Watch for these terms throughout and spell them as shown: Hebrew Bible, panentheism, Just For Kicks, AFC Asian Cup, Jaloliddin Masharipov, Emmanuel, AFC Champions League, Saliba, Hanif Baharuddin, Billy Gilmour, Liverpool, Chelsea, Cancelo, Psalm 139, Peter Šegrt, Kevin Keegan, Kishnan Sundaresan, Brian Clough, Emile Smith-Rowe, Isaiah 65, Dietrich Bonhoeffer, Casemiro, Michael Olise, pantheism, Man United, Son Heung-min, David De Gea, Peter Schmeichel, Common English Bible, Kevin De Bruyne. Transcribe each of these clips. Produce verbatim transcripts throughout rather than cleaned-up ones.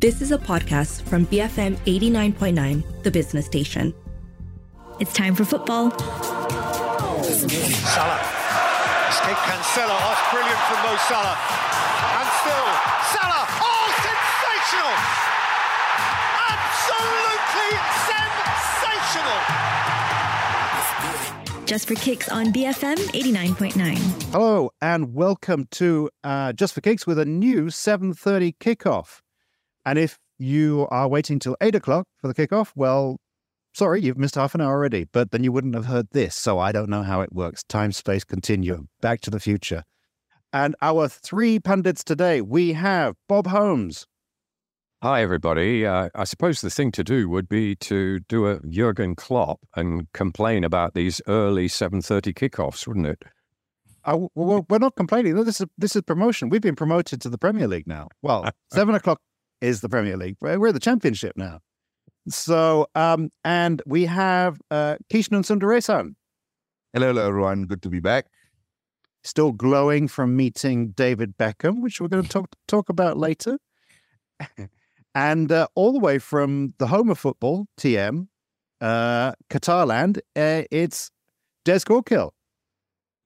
This is a podcast from B F M eighty-nine point nine, the business station. It's time for football. Salah. Escape Cancelo. Off brilliant from Mo Salah. And still, Salah. Oh, sensational! Absolutely sensational! Just for Kicks on B F M eighty-nine point nine. Hello and welcome to uh, Just for Kicks with a new seven thirty kickoff. And if you are waiting till eight o'clock for the kickoff, well, sorry, you've missed half an hour already, but then you wouldn't have heard this. So I don't know how it works. Time, space, continuum, back to the future. And our three pundits today, we have Bob Holmes. Hi, everybody. Uh, I suppose the thing to do would be to do a Jurgen Klopp and complain about these early seven thirty kickoffs, wouldn't it? I, well, we're not complaining. This is, this is promotion. We've been promoted to the Premier League now. Well, seven o'clock is the Premier League. We're the Championship now. So, um, and we have uh, Kishnan Sundaresan. Hello, hello, everyone. Good to be back. Still glowing from meeting David Beckham, which we're going to talk talk about later. And uh, all the way from the home of football, T M, uh, Qatarland, uh, it's Des Corkill.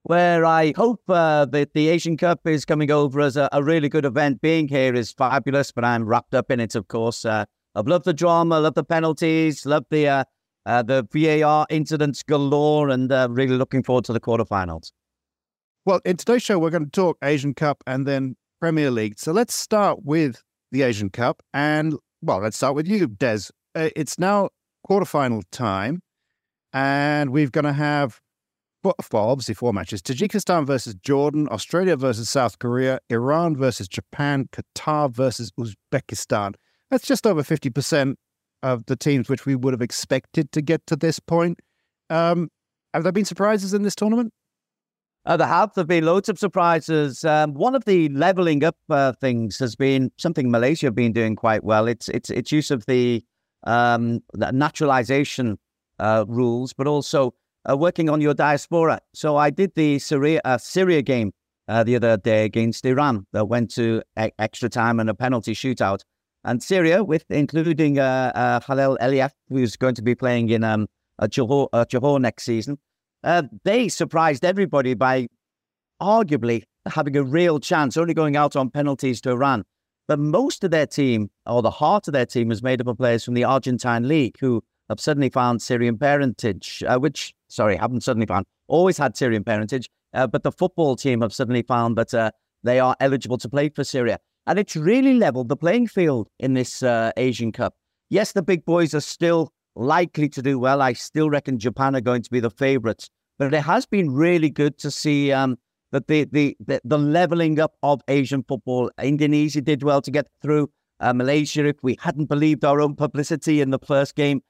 Where I hope uh, that the Asian Cup is coming over as a, a really good event. Being here is fabulous, but I'm wrapped up in it, of course. Uh, I've loved the drama, loved the penalties, loved the uh, uh, the V A R incidents galore, and uh, really looking forward to the quarterfinals. Well, in today's show, we're going to talk Asian Cup and then Premier League. So let's start with the Asian Cup. And, well, let's start with you, Des. Uh, it's now quarterfinal time, and we're going to have... Well, obviously four matches. Tajikistan versus Jordan, Australia versus South Korea, Iran versus Japan, Qatar versus Uzbekistan. That's just over fifty percent of the teams which we would have expected to get to this point. Um, have there been surprises in this tournament? Uh, there have. There have been loads of surprises. Um, one of the levelling up uh, things has been something Malaysia have been doing quite well. It's, it's, it's use of the um, naturalisation uh, rules, but also... Uh, working on your diaspora. So I did the Syria, uh, Syria game uh, the other day against Iran that went to e- extra time and a penalty shootout. And Syria, with including uh, uh, Khalil Eliaf, who's going to be playing in um, uh, Johor, uh, Johor next season, uh, they surprised everybody by arguably having a real chance, only going out on penalties to Iran. But most of their team, or the heart of their team, is made up of players from the Argentine League who have suddenly found Syrian parentage, uh, which... Sorry, haven't suddenly found. Always had Syrian parentage, uh, but the football team have suddenly found that uh, they are eligible to play for Syria. And it's really leveled the playing field in this uh, Asian Cup. Yes, the big boys are still likely to do well. I still reckon Japan are going to be the favourites. But it has been really good to see um, that the, the, the, the levelling up of Asian football. Indonesia did well to get through. Uh, Malaysia, if we hadn't believed our own publicity in the first game,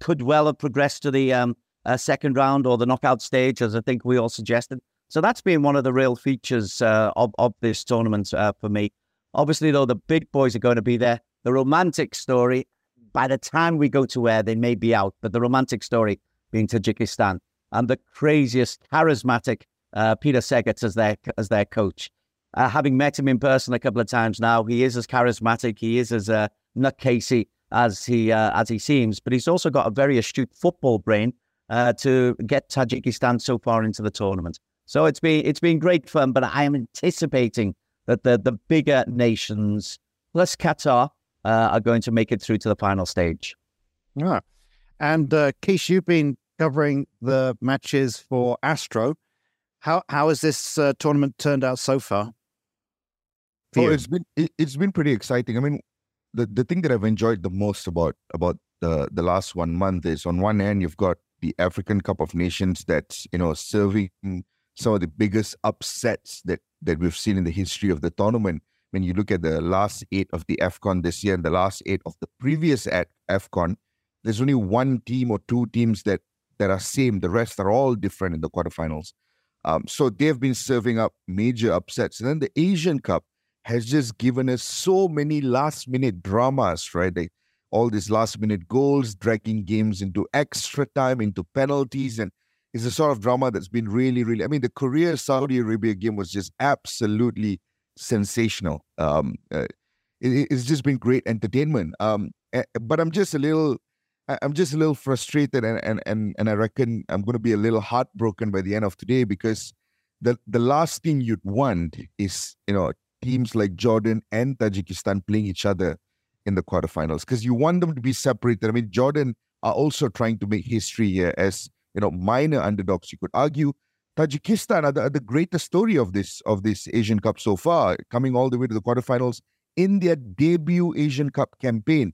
could well have progressed to the... Um, Uh, second round or the knockout stage, as I think we all suggested. So that's been one of the real features uh, of, of this tournament uh, for me. Obviously, though, the big boys are going to be there. The romantic story, by the time we go to air, they may be out, but the romantic story being Tajikistan and the craziest, charismatic uh, Peter Šegrt as their, as their coach. Uh, having met him in person a couple of times now, he is as charismatic, he is as uh, nutcasey as he, uh, as he seems, but he's also got a very astute football brain Uh, to get Tajikistan so far into the tournament. So it's been it's been great fun, but I am anticipating that the, the bigger nations, plus Qatar, uh, are going to make it through to the final stage. Yeah. And uh, Keish, you've been covering the matches for Astro. How how has this uh, tournament turned out so far? Oh, it's been it, it's been pretty exciting. I mean, the, the thing that I've enjoyed the most about about the the last one month is on one end you've got the African Cup of Nations that's, you know, serving some of the biggest upsets that, that we've seen in the history of the tournament. When you look at the last eight of the AFCON this year and the last eight of the previous AFCON, there's only one team or two teams that, that are same. The rest are all different in the quarterfinals. Um, so they've been serving up major upsets. And then the Asian Cup has just given us so many last-minute dramas, right? They, all these last-minute goals, dragging games into extra time, into penalties, and it's the sort of drama that's been really, really... I mean, the Korea-Saudi Arabia game was just absolutely sensational. Um, uh, it, it's just been great entertainment. Um, but I'm just a little, I'm just a little frustrated, and and and, and I reckon I'm going to be a little heartbroken by the end of today, because the the last thing you'd want is, you know, teams like Jordan and Tajikistan playing each other in the quarterfinals, because you want them to be separated. I mean, Jordan are also trying to make history here as, you know, minor underdogs, you could argue. Tajikistan are the, are the greatest story of this of this Asian Cup so far, coming all the way to the quarterfinals in their debut Asian Cup campaign.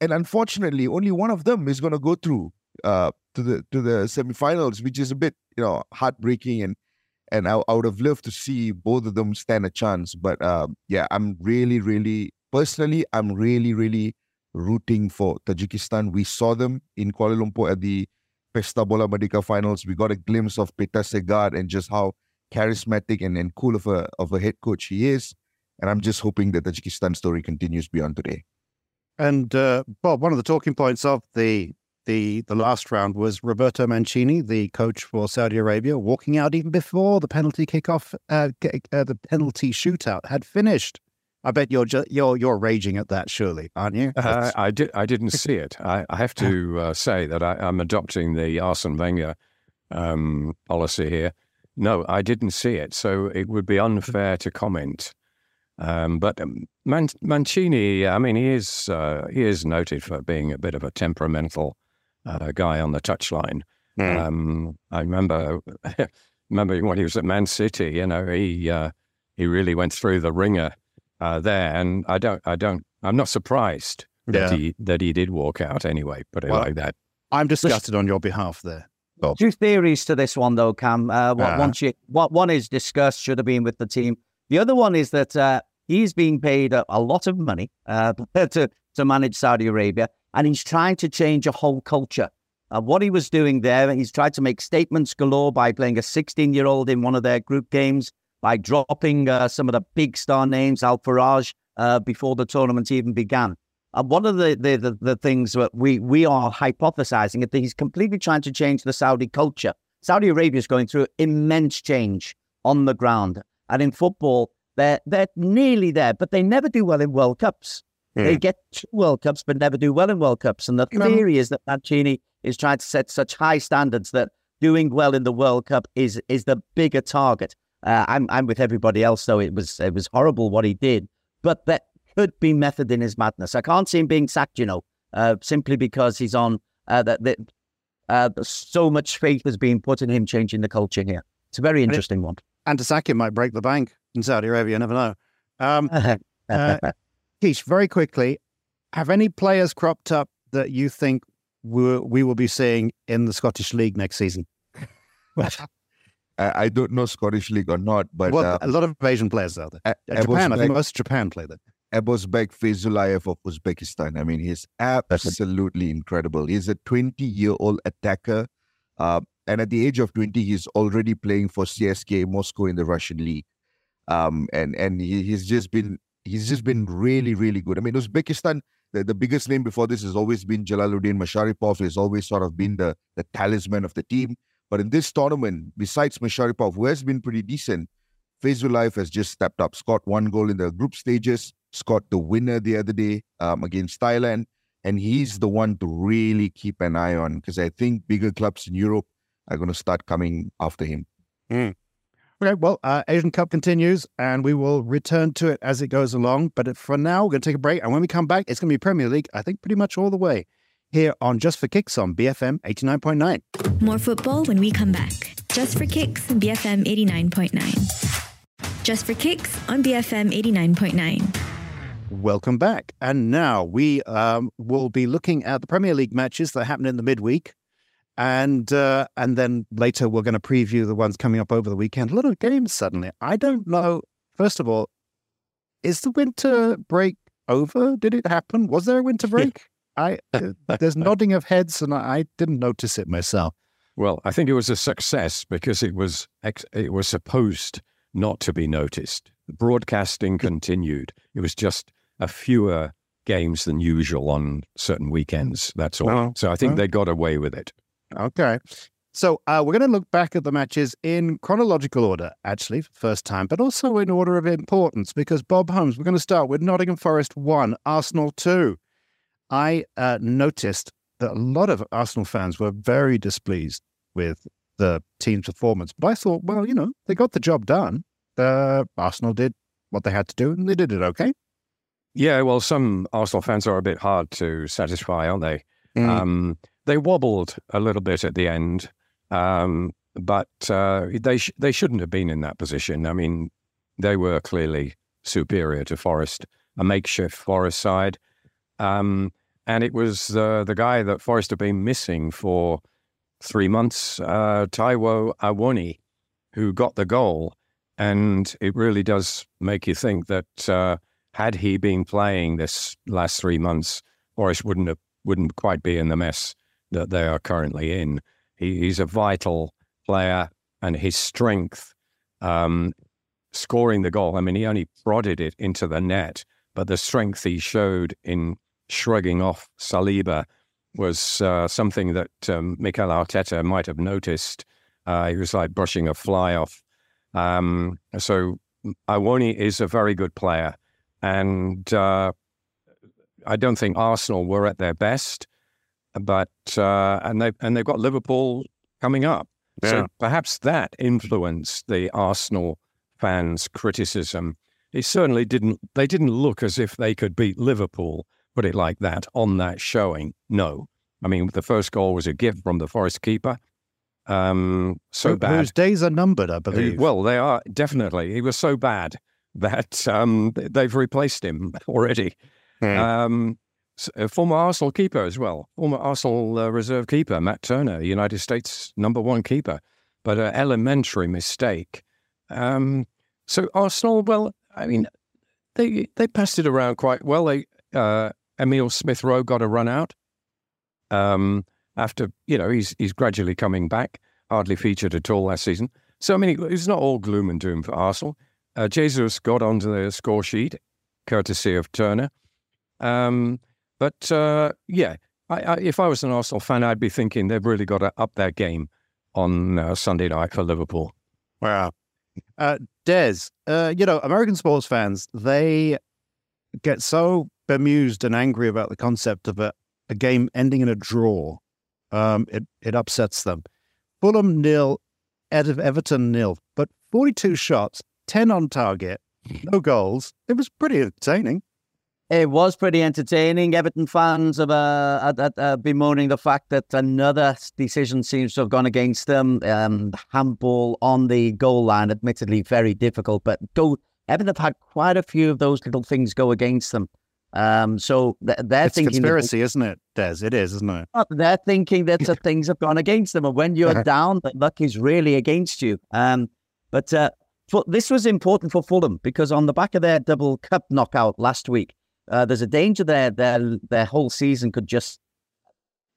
And unfortunately, only one of them is going to go through uh, to the to the semifinals, which is a bit, you know, heartbreaking. And and I, I would have loved to see both of them stand a chance. But um, yeah, I'm really, really, personally, I'm really, really rooting for Tajikistan. We saw them in Kuala Lumpur at the Pesta Bola Merdeka finals. We got a glimpse of Peter Šegrt and just how charismatic and, and cool of a of a head coach he is. And I'm just hoping that the Tajikistan story continues beyond today. And uh, Bob, one of the talking points of the, the the last round was Roberto Mancini, the coach for Saudi Arabia, walking out even before the penalty kickoff, uh, uh, the penalty shootout had finished. I bet you're ju you're you're raging at that, surely, aren't you? Uh, I did. I didn't see it. I, I have to uh, say that I, I'm adopting the Arsene Wenger um, policy here. No, I didn't see it, so it would be unfair to comment. Um, but um, Man Mancini, I mean, he is uh, he is noted for being a bit of a temperamental uh, guy on the touchline. Mm. Um, I remember remember when he was at Man City. You know, he uh, he really went through the ringer. Uh, there, and I don't, I don't, I'm not surprised that yeah. he that he did walk out anyway. Put it well, like that. I'm disgusted on your behalf there. Bob. Two theories to this one, though, Cam. Uh, what, uh, once you, what one is discussed should have been with the team. The other one is that uh, he's being paid a, a lot of money uh, to to manage Saudi Arabia, and he's trying to change a whole culture. Uh, what he was doing there, he's tried to make statements galore by playing a sixteen-year-old in one of their group games, by dropping uh, some of the big star names, Al Faraj, uh, before the tournament even began. And one of the, the, the, the things that we, we are hypothesizing is that he's completely trying to change the Saudi culture. Saudi Arabia is going through immense change on the ground. And in football, they're, they're nearly there, but they never do well in World Cups. Yeah. They get two World Cups, but never do well in World Cups. And the theory is that Mancini is trying to set such high standards that doing well in the World Cup is, is the bigger target. Uh, I'm, I'm with everybody else, though. It was it was horrible what he did. But that could be method in his madness. I can't see him being sacked, you know, uh, simply because he's on uh, that, that uh, so much faith has been put in him changing the culture here. It's a very interesting and it, one. And to sack him might break the bank in Saudi Arabia. You never know. Um, uh, Kish, very quickly, have any players cropped up that you think we're, we will be seeing in the Scottish League next season? I don't know Scottish League or not, but... Well, uh, a lot of Asian players out there. E Japan, Ebozbek, I think most Japan play there. Ebozbek Fezulayev of Uzbekistan. I mean, he's absolutely incredible. He's a twenty-year-old attacker. Uh, and at the age of twenty, he's already playing for C S K A Moscow in the Russian League. Um, and and he, he's just been he's just been really, really good. I mean, Uzbekistan, the, the biggest name before this has always been Jaloliddin Masharipov. He's always sort of been the, the talisman of the team. But in this tournament, besides Masharipov, who has been pretty decent, Fezulayev has just stepped up. Scored one goal in the group stages, scored the winner the other day um, against Thailand, and he's the one to really keep an eye on, because I think bigger clubs in Europe are going to start coming after him. Mm. Okay, well, uh, Asian Cup continues, and we will return to it as it goes along. But for now, we're going to take a break, and when we come back, it's going to be Premier League, I think, pretty much all the way. Here on Just For Kicks on B F M eighty-nine point nine. More football when we come back. Just For Kicks on B F M eighty-nine point nine. Just For Kicks on B F M eighty-nine point nine. Welcome back. And now we um, will be looking at the Premier League matches that happened in the midweek. And uh, and then later we're going to preview the ones coming up over the weekend. A lot of games suddenly. I don't know. First of all, is the winter break over? Did it happen? Was there a winter break? I, there's nodding of heads, and I didn't notice it myself. Well, I think it was a success because it was ex it was supposed not to be noticed. The broadcasting continued. It was just a fewer games than usual on certain weekends. That's all. Oh, so I think oh. they got away with it. Okay. So uh, we're going to look back at the matches in chronological order, actually, for the first time, but also in order of importance, because Bob Holmes, we're going to start with Nottingham Forest one, Arsenal two. I uh, noticed that a lot of Arsenal fans were very displeased with the team's performance, but I thought, well, you know, they got the job done. Uh, Arsenal did what they had to do, and they did it okay. Yeah, well, some Arsenal fans are a bit hard to satisfy, aren't they? Mm. Um, they wobbled a little bit at the end. Um, but uh, they sh they shouldn't have been in that position. I mean, they were clearly superior to Forest, a makeshift Forest side, um, and it was uh, the guy that Forest had been missing for three months, uh, Taiwo Awoniyi, who got the goal, and it really does make you think that uh, had he been playing this last three months, Forest wouldn't have, wouldn't quite be in the mess that they are currently in. He's a vital player, and his strength, um, scoring the goal, I mean, he only prodded it into the net, but the strength he showed in shrugging off Saliba was uh, something that um, Mikel Arteta might have noticed. Uh, he was like brushing a fly off. Um, so Awoniyi is a very good player, and uh, I don't think Arsenal were at their best. But uh, and they and they've got Liverpool coming up, yeah. So perhaps that influenced the Arsenal fans' criticism. It certainly didn't. They didn't look as if they could beat Liverpool. Put it like that on that showing. No, I mean the first goal was a gift from the Forest keeper. Um, so Who, bad. Whose days are numbered, I believe. Well, they are definitely. He was so bad that um, they've replaced him already. Mm. Um, A former Arsenal keeper as well, former Arsenal uh, reserve keeper, Matt Turner, United States number one keeper, but an elementary mistake. Um, so Arsenal, well, I mean, they they passed it around quite well. They uh, Emile Smith-Rowe got a run out um, after, you know, he's, he's gradually coming back, hardly featured at all last season. So, I mean, it, it's not all gloom and doom for Arsenal. Uh, Jesus got onto the score sheet, courtesy of Turner. Um But, uh, yeah, I, I, if I was an Arsenal fan, I'd be thinking they've really got to up their game on uh, Sunday night for Liverpool. Wow. Uh, Des, uh, you know, American sports fans, they get so bemused and angry about the concept of a, a game ending in a draw. Um, it, it upsets them. Fulham nil, Everton nil, but forty-two shots, ten on target, no goals. It was pretty entertaining. It was pretty entertaining. Everton fans have uh, uh, uh, bemoaning the fact that another decision seems to have gone against them. Um, handball on the goal line, admittedly very difficult, but go, Everton have had quite a few of those little things go against them. Um, so th they're it's thinking... It's conspiracy, that, isn't it, Des? It is, isn't it? They're thinking that the things have gone against them, and when you're down, the luck is really against you. Um, but uh, for, this was important for Fulham, because on the back of their double cup knockout last week, Uh, there's a danger there their, their whole season could just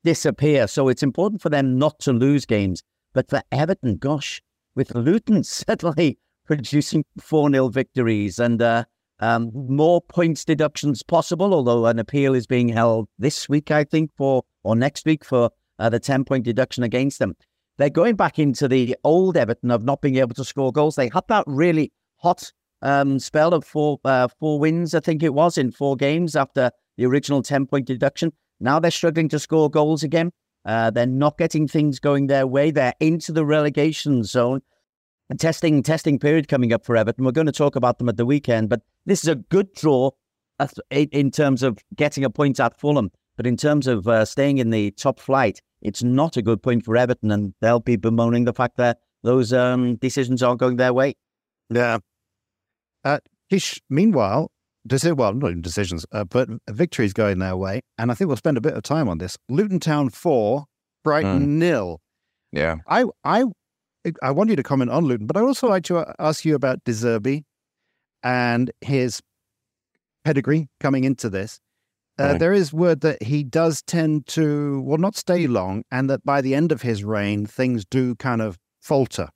disappear. So it's important for them not to lose games. But for Everton, gosh, with Luton suddenly producing four nil victories and uh, um, more points deductions possible, although an appeal is being held this week, I think, for or next week for uh, the ten-point deduction against them. They're going back into the old Everton of not being able to score goals. They had that really hot Um, spell of four uh, four wins, I think it was, in four games after the original ten-point deduction. Now they're struggling to score goals again. Uh, they're not getting things going their way. They're into the relegation zone. A testing, testing period coming up for Everton. We're going to talk about them at the weekend, but this is a good draw in terms of getting a point at Fulham. But in terms of uh, staying in the top flight, it's not a good point for Everton, and they'll be bemoaning the fact that those um, decisions aren't going their way. Yeah. Uh, Kish, meanwhile, well, not even decisions, uh, but victories going their way. And I think we'll spend a bit of time on this. Luton Town four, Brighton mm. nil. Yeah. I, I, I want you to comment on Luton, but I'd also like to ask you about De Zerbi and his pedigree coming into this. Uh, mm. There is word that he does tend to, well, not stay long, and that by the end of his reign, things do kind of falter.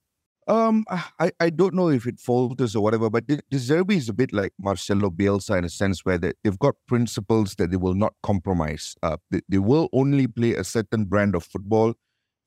Um, I, I don't know if it falters or whatever, but De Zerbi is a bit like Marcelo Bielsa in a sense where they, they've got principles that they will not compromise. Uh, they, they will only play a certain brand of football.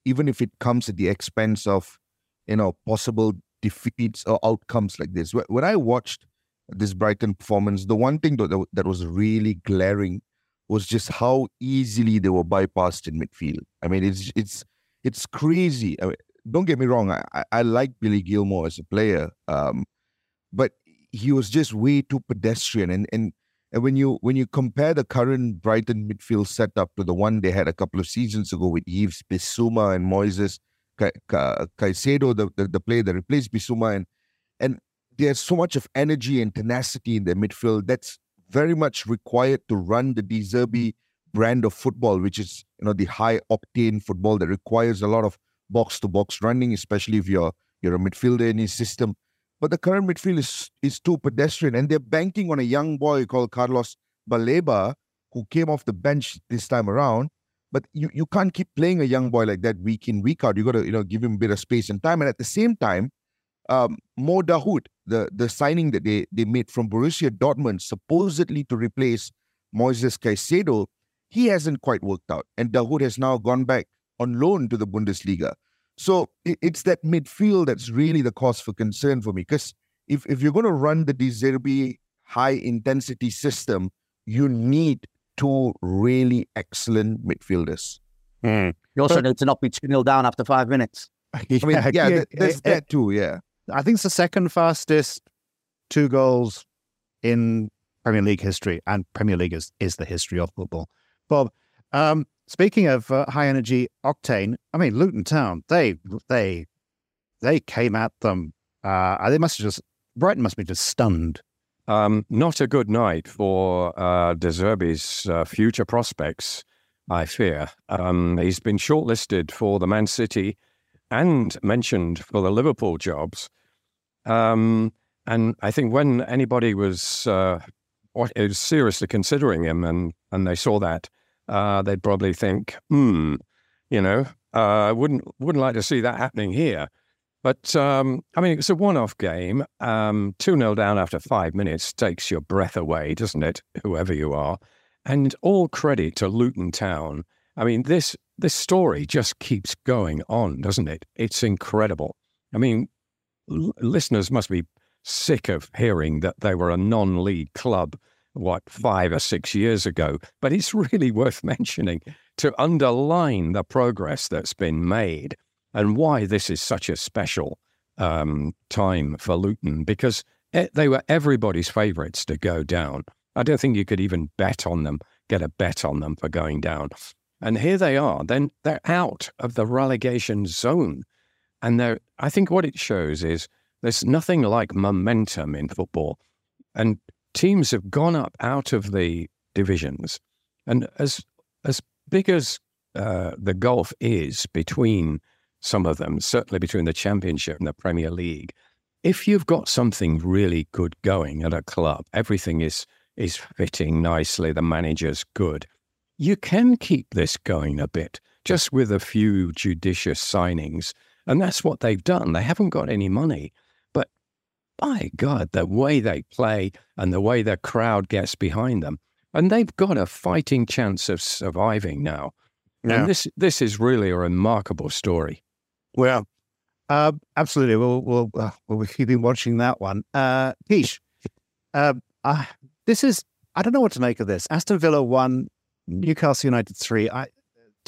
even if it comes at the expense of, you know, possible defeats or outcomes like this. When I watched this Brighton performance, the one thing that, that was really glaring was just how easily they were bypassed in midfield. I mean, it's it's it's crazy. I mean, don't get me wrong, I, I like Billy Gilmour as a player, um, but he was just way too pedestrian. And and and when you when you compare the current Brighton midfield setup to the one they had a couple of seasons ago with Yves Bissouma and Moises Ca- Ca- Caicedo, the, the the player that replaced Bissouma, and and there's so much of energy and tenacity in their midfield that's very much required to run the De Zerbi brand of football, which is, you know, the high octane football that requires a lot of box to box running, especially if you're you're a midfielder in his system. But the current midfield is is too pedestrian, and they're banking on a young boy called Carlos Baleba, who came off the bench this time around. But you, you can't keep playing a young boy like that week in, week out. You got to, you know, give him a bit of space and time. And at the same time, um, Mo Dahoud, the the signing that they they made from Borussia Dortmund, supposedly to replace Moises Caicedo, he hasn't quite worked out, and Dahoud has now gone back on loan to the Bundesliga. So it's that midfield that's really the cause for concern for me, because if, if you're going to run the De Zerbi high-intensity system, you need two really excellent midfielders. Mm. You also but, need to not be two nil down after five minutes. Yeah, I mean, yeah, yeah there's yeah, that too, yeah. I think it's the second fastest two goals in Premier League history, and Premier League is, is the history of football. Bob, um, speaking of uh, high energy octane, I mean, Luton Town, they they they came at them. Uh, they must have just Brighton must be just stunned. Um, not a good night for uh, De Zerbi's uh, future prospects, I fear. Um, he's been shortlisted for the Man City and mentioned for the Liverpool jobs. Um, and I think when anybody was uh, seriously considering him, and and they saw that, Uh, they'd probably think, hmm, you know, I uh, wouldn't wouldn't like to see that happening here. But, um, I mean, it's a one-off game. Um, two nil down after five minutes takes your breath away, doesn't it, whoever you are? And all credit to Luton Town. I mean, this, this story just keeps going on, doesn't it? It's incredible. I mean, l- listeners must be sick of hearing that they were a non-league club, what, five or six years ago. But it's really worth mentioning to underline the progress that's been made and why this is such a special um, time for Luton, because it, they were everybody's favourites to go down. I don't think you could even bet on them, get a bet on them for going down. And here they are. Then they're out of the relegation zone. And they're, I think what it shows is there's nothing like momentum in football. And teams have gone up out of the divisions, and as as big as uh, the gulf is between some of them, certainly between the Championship and the Premier League, if you've got something really good going at a club, everything is is fitting nicely, the manager's good, you can keep this going a bit, just with a few judicious signings, and that's what they've done. They haven't got any money. By God, the way they play and the way the crowd gets behind them. And they've got a fighting chance of surviving now. Yeah. And this this is really a remarkable story. Well, uh, absolutely. We'll, we'll, uh, we'll keep watching that one. Uh, Kish, uh, uh, this is, I don't know what to make of this. Aston Villa one, Newcastle United three. I,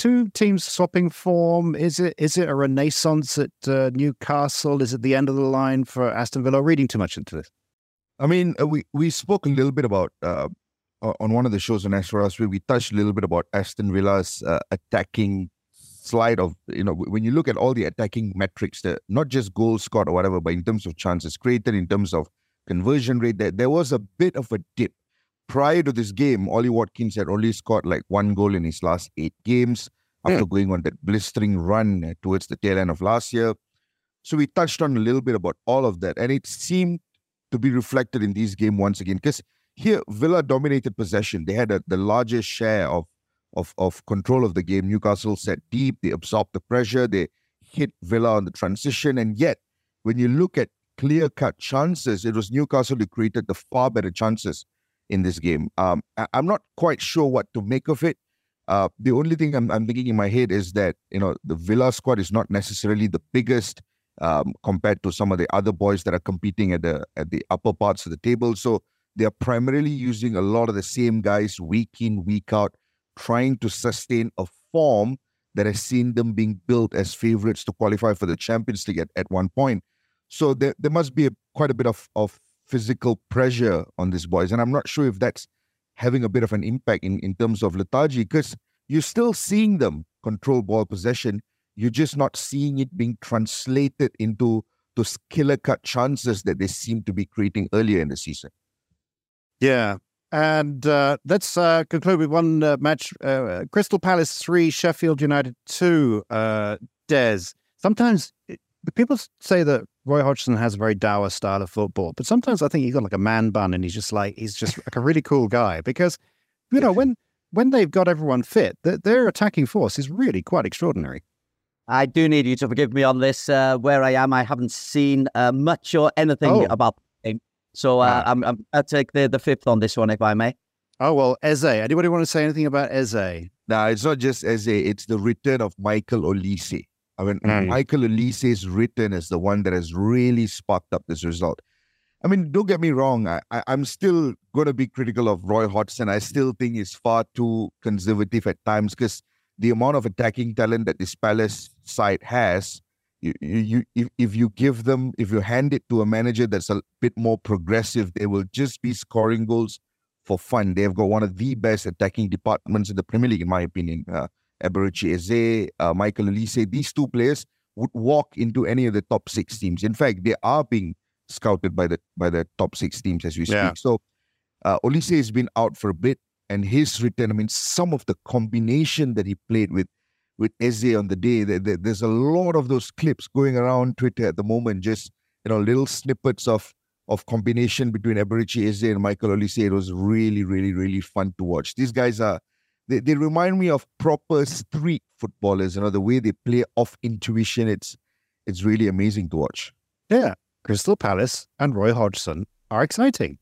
two teams swapping form. Is it is it a renaissance at uh, Newcastle? Is it the end of the line for Aston Villa? Reading too much into this. I mean, we we spoke a little bit about uh, on one of the shows on Astros, where we touched a little bit about Aston Villa's uh, attacking slide of, you know, when you look at all the attacking metrics, the, not just goals scored or whatever, but in terms of chances created, in terms of conversion rate, there there was a bit of a dip. Prior to this game, Ollie Watkins had only scored like one goal in his last eight games after mm. going on that blistering run towards the tail end of last year. So we touched on a little bit about all of that, and it seemed to be reflected in this game once again, because here Villa dominated possession. They had a, the largest share of, of, of control of the game. Newcastle sat deep, they absorbed the pressure, they hit Villa on the transition, and yet when you look at clear-cut chances, it was Newcastle who created the far better chances in this game. Um, I, I'm not quite sure what to make of it. Uh, the only thing I'm, I'm thinking in my head is that, you know, the Villa squad is not necessarily the biggest um, compared to some of the other boys that are competing at the at the upper parts of the table. So they are primarily using a lot of the same guys week in, week out, trying to sustain a form that has seen them being built as favourites to qualify for the Champions League at, at one point. So there, there must be a, quite a bit of, of physical pressure on these boys. And I'm not sure if that's having a bit of an impact in, in terms of lethargy, because you're still seeing them control ball possession. You're just not seeing it being translated into those killer-cut chances that they seem to be creating earlier in the season. Yeah. And uh, let's uh, conclude with one uh, match. Uh, Crystal Palace three, Sheffield United two, uh, Des. Sometimes it, people say that Roy Hodgson has a very dour style of football, but sometimes I think he's got like a man bun and he's just like, he's just like a really cool guy, because, you know, when when they've got everyone fit, the, their attacking force is really quite extraordinary. I do need you to forgive me on this. Uh, where I am, I haven't seen uh, much or anything oh. about the game. So uh, ah. I'm, I'm, I'll take the, the fifth on this one, if I may. Oh, well, Eze. Anybody want to say anything about Eze? No, nah, it's not just Eze. It's the return of Michael Olise. I mean, mm. Michael Olise's return is the one that has really sparked up this result. I mean, don't get me wrong. I, I, I'm still going to be critical of Roy Hodgson. I still think he's far too conservative at times, because the amount of attacking talent that this Palace side has, You, you, if, if you give them, if you hand it to a manager that's a bit more progressive, they will just be scoring goals for fun. They've got one of the best attacking departments in the Premier League, in my opinion. Uh, Eberechi Eze, uh, Michael Olise, these two players would walk into any of the top six teams. In fact, they are being scouted by the by the top six teams as we speak. Yeah. So uh, Olise has been out for a bit, and his return, I mean, some of the combination that he played with with Eze on the day, there's a lot of those clips going around Twitter at the moment, just, you know, little snippets of of combination between Eberechi Eze and Michael Olise. It was really, really, really fun to watch. These guys are, they, they remind me of proper street footballers, you know, the way they play off intuition. It's, it's really amazing to watch. Yeah, Crystal Palace and Roy Hodgson are exciting.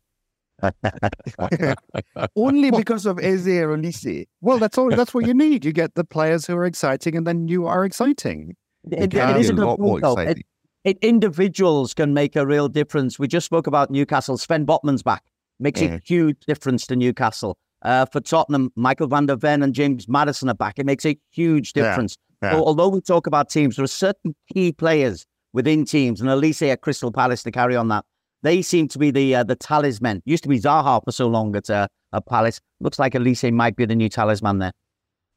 Only well, because of Eze and Olise. Well, that's all. That's what you need. You get the players who are exciting, and then you are exciting. It, it, it is a lot more exciting. It, it, individuals can make a real difference. We just spoke about Newcastle. Sven Botman's back, makes yeah. a huge difference to Newcastle. Uh, for Tottenham, Michael van der Ven and James Maddison are back. It makes a huge difference. Yeah. Yeah. So, although we talk about teams, there are certain key players within teams, and Olise at Crystal Palace to carry on that. They seem to be the uh, the talisman. Used to be Zaha for so long at uh, a Palace. Looks like Olise might be the new talisman there.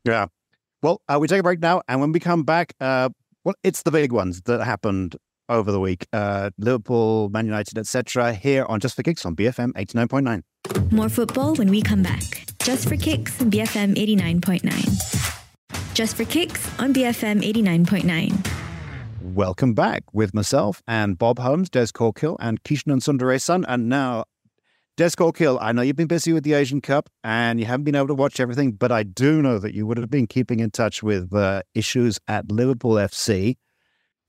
Yeah. Well, uh, we take a break now, and when we come back, uh, well, it's the big ones that happened over the week: uh, Liverpool, Man United, et cetera. Here on Just for Kicks on B F M eighty-nine point nine. More football when we come back. Just for Kicks, B F M eighty-nine point nine. Just for Kicks on B F M eighty-nine point nine. Welcome back with myself and Bob Holmes, Des Corkill and Kishnan Sundaresan. And now, Des Corkill, I know you've been busy with the Asian Cup and you haven't been able to watch everything, but I do know that you would have been keeping in touch with uh, issues at Liverpool F C.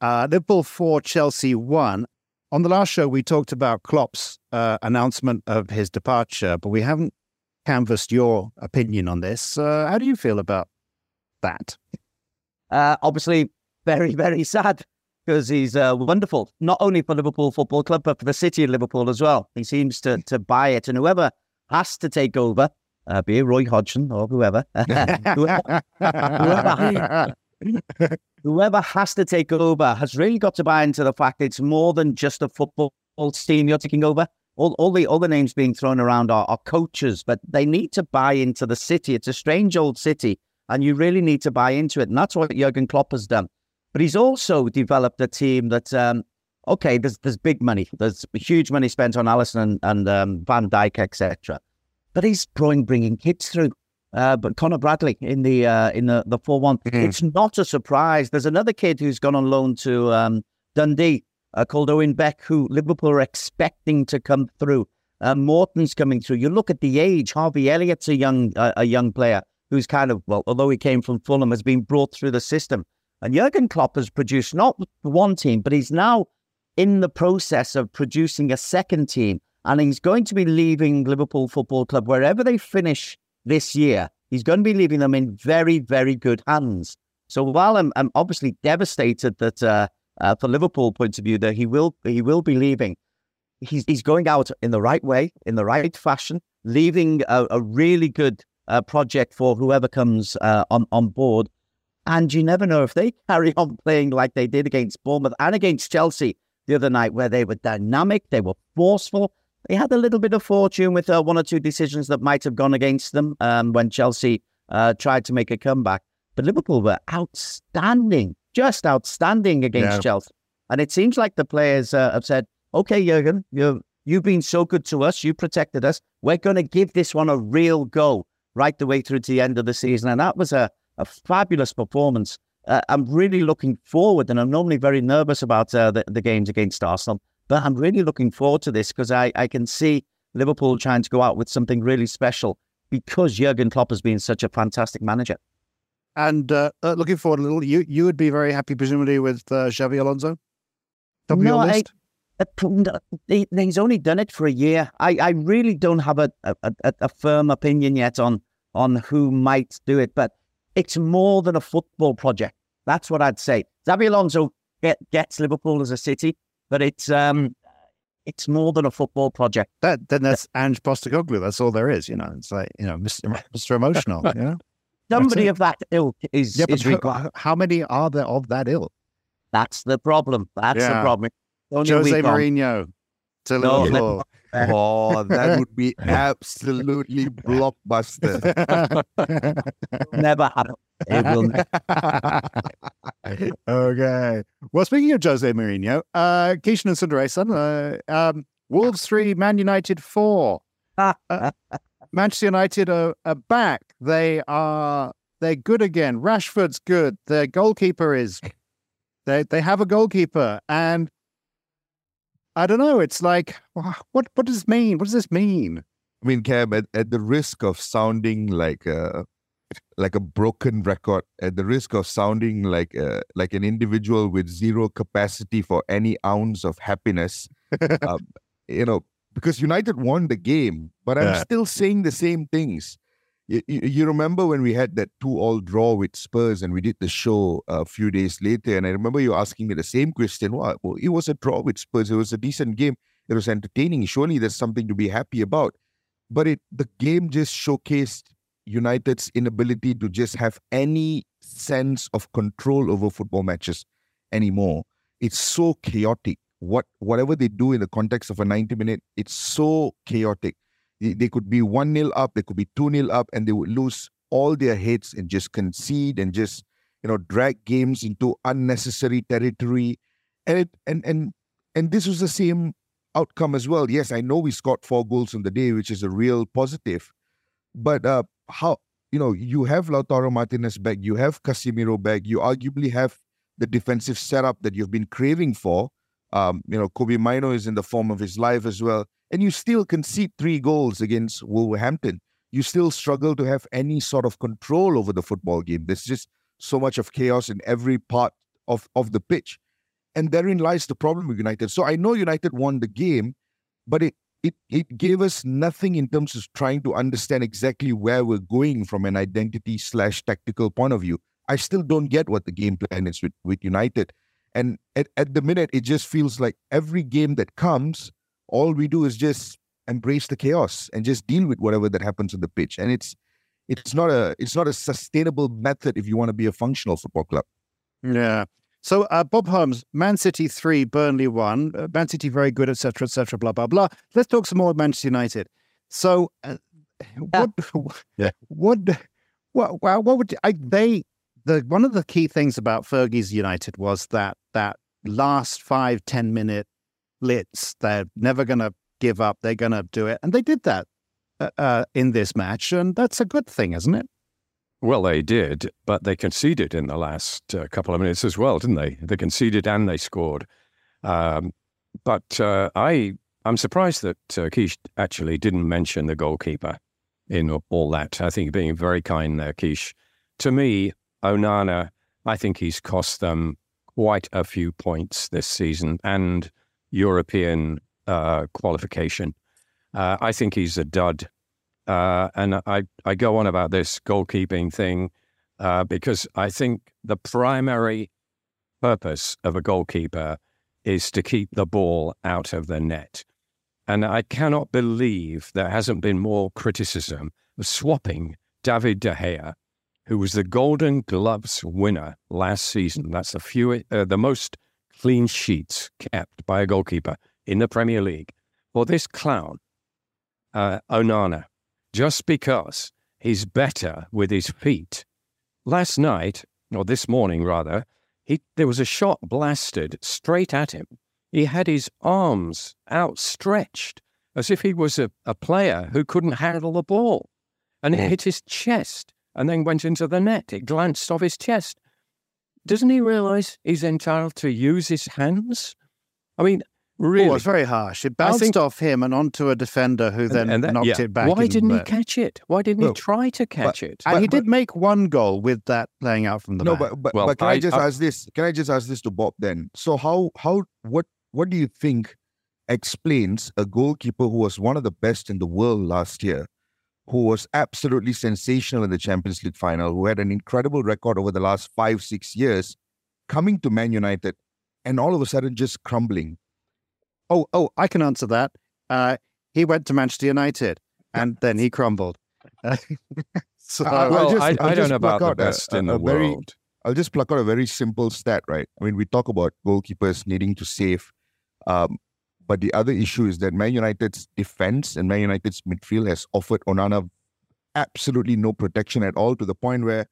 Uh, Liverpool four, Chelsea one. On the last show, we talked about Klopp's uh, announcement of his departure, but we haven't canvassed your opinion on this. Uh, how do you feel about that? Uh, obviously, very, very sad, because he's uh, wonderful, not only for Liverpool Football Club, but for the city of Liverpool as well. He seems to to buy it. And whoever has to take over, uh, be it Roy Hodgson or whoever, whoever, whoever, whoever has to take over has really got to buy into the fact it's more than just a football team you're taking over. All, all the other names being thrown around are, are coaches, but they need to buy into the city. It's a strange old city, and you really need to buy into it. And that's what Jurgen Klopp has done. But he's also developed a team that, um, okay, there's there's big money. There's huge money spent on Alisson and, and um, Van Dijk, et cetera. But he's bringing, bringing kids through. Uh, but Connor Bradley in the uh, in the four one, mm-hmm. It's not a surprise. There's another kid who's gone on loan to um, Dundee uh, called Owen Beck, who Liverpool are expecting to come through. Uh, Morton's coming through. You look at the age. Harvey Elliott's a young uh, a young player who's kind of, well, although he came from Fulham, has been brought through the system. And Jurgen Klopp has produced not one team, but he's now in the process of producing a second team. And he's going to be leaving Liverpool Football Club, wherever they finish this year, he's going to be leaving them in very, very good hands. So while I'm, I'm obviously devastated that uh, uh, for Liverpool point of view that he will he will be leaving, he's he's going out in the right way, in the right fashion, leaving a, a really good uh, project for whoever comes uh, on on board. And you never know if they carry on playing like they did against Bournemouth and against Chelsea the other night, where they were dynamic, they were forceful. They had a little bit of fortune with uh, one or two decisions that might have gone against them um, when Chelsea uh, tried to make a comeback. But Liverpool were outstanding, just outstanding against yeah. Chelsea. And it seems like the players uh, have said, OK, Jurgen, you've, you've been so good to us. You protected us. We're going to give this one a real go right the way through to the end of the season. And that was a, a fabulous performance. Uh, I'm really looking forward, and I'm normally very nervous about uh, the, the games against Arsenal. But I'm really looking forward to this because I, I can see Liverpool trying to go out with something really special because Jurgen Klopp has been such a fantastic manager. And uh, uh, looking forward a little, you you would be very happy, presumably, with uh, Xabi Alonso? No, I, I, he's only done it for a year. I, I really don't have a, a, a firm opinion yet on, on who might do it, but it's more than a football project. That's what I'd say. Xabi Alonso get, gets Liverpool as a city. But it's um, it's more than a football project. That then that's Ange Postecoglou. That's all there is, you know. It's like, you know, Mister Emotional. You know, somebody of that ilk is. Yeah, is required. How many are there of that ilk? That's the problem. That's yeah. the problem. Only Jose Mourinho. To no, Liverpool. Oh, that would be absolutely blockbuster. Never happen. It will never. Okay. Well, speaking of Jose Mourinho, uh, Kishnan Sundaresan, uh, um, Wolves three, Man United four. Uh, Manchester United are, are back. They are. They're good again. Rashford's good. Their goalkeeper is. They they have a goalkeeper and. I don't know. It's like, what What does this mean? What does this mean? I mean, Cam, at, at the risk of sounding like a, like a broken record, at the risk of sounding like a, like an individual with zero capacity for any ounce of happiness, um, you know, because United won the game, but I'm yeah. still saying the same things. You, you, you remember when we had that two all draw with Spurs and we did the show a few days later, and I remember you asking me the same question. Well, it was a draw with Spurs. It was a decent game. It was entertaining. Surely there's something to be happy about. But it the game just showcased United's inability to just have any sense of control over football matches anymore. It's so chaotic. What Whatever they do in the context of a ninety minute, it's so chaotic. They could be one nil up, they could be two nil up, and they would lose all their heads and just concede and just, you know, drag games into unnecessary territory. And it, and and and this was the same outcome as well. Yes, I know we scored four goals on the day, which is a real positive. But uh, how, you know, you have Lautaro Martinez back, you have Casemiro back, you arguably have the defensive setup that you've been craving for. Um, you know, Kobbie Mainoo is in the form of his life as well. And you still concede three goals against Wolverhampton. You still struggle to have any sort of control over the football game. There's just so much of chaos in every part of, of the pitch. And therein lies the problem with United. So I know United won the game, but it, it, it gave us nothing in terms of trying to understand exactly where we're going from an identity slash tactical point of view. I still don't get what the game plan is with, with United. And at, at the minute, it just feels like every game that comes, all we do is just embrace the chaos and just deal with whatever that happens on the pitch. And it's it's not a it's not a sustainable method if you want to be a functional football club. Yeah. So uh, Bob Holmes, Man City three, Burnley one. Uh, Man City very good, et cetera, et cetera, blah blah blah. Let's talk some more Manchester United. So uh, what yeah. what what what would I, they the one of the key things about Fergie's United was that that last five ten minute. Blitz. They're never going to give up. They're going to do it. And they did that uh, uh, in this match. And that's a good thing, isn't it? Well, they did, but they conceded in the last uh, couple of minutes as well, didn't they? They conceded and they scored. Um, but uh, I, I'm surprised that uh, Keish actually didn't mention the goalkeeper in all that. I think being very kind there, Keish. To me, Onana, I think he's cost them quite a few points this season. And European uh, qualification. Uh, I think he's a dud. Uh, and I, I go on about this goalkeeping thing uh, because I think the primary purpose of a goalkeeper is to keep the ball out of the net. And I cannot believe there hasn't been more criticism of swapping David De Gea, who was the Golden Gloves winner last season. That's the, few, uh, the most clean sheets kept by a goalkeeper in the Premier League. For this clown, uh, Onana, just because he's better with his feet. Last night, or this morning rather, he, there was a shot blasted straight at him. He had his arms outstretched as if he was a, a player who couldn't handle the ball. And it hit his chest and then went into the net. It glanced off his chest. Doesn't he realise he's entitled to use his hands? I mean, really. Oh, it's very harsh. It bounced think, off him and onto a defender who then and, and that, knocked yeah. it back. Why didn't he catch it? Why didn't no, he try to catch but, it? And but, he did but, make one goal with that playing out from the no, back. No, but, but, well, but can I, I just I, ask this? Can I just ask this to Bob then? So how, how, what, what do you think explains a goalkeeper who was one of the best in the world last year, who was absolutely sensational in the Champions League final, who had an incredible record over the last five, six years, coming to Man United and all of a sudden just crumbling? Oh, oh, I can answer that. Uh, he went to Manchester United and then he crumbled. so, uh, well, just, I, I don't know about the best a, in a, the a world. Very, I'll just pluck out a very simple stat, right? I mean, we talk about goalkeepers needing to save, um, but the other issue is that Man United's defence and Man United's midfield has offered Onana absolutely no protection at all, to the point where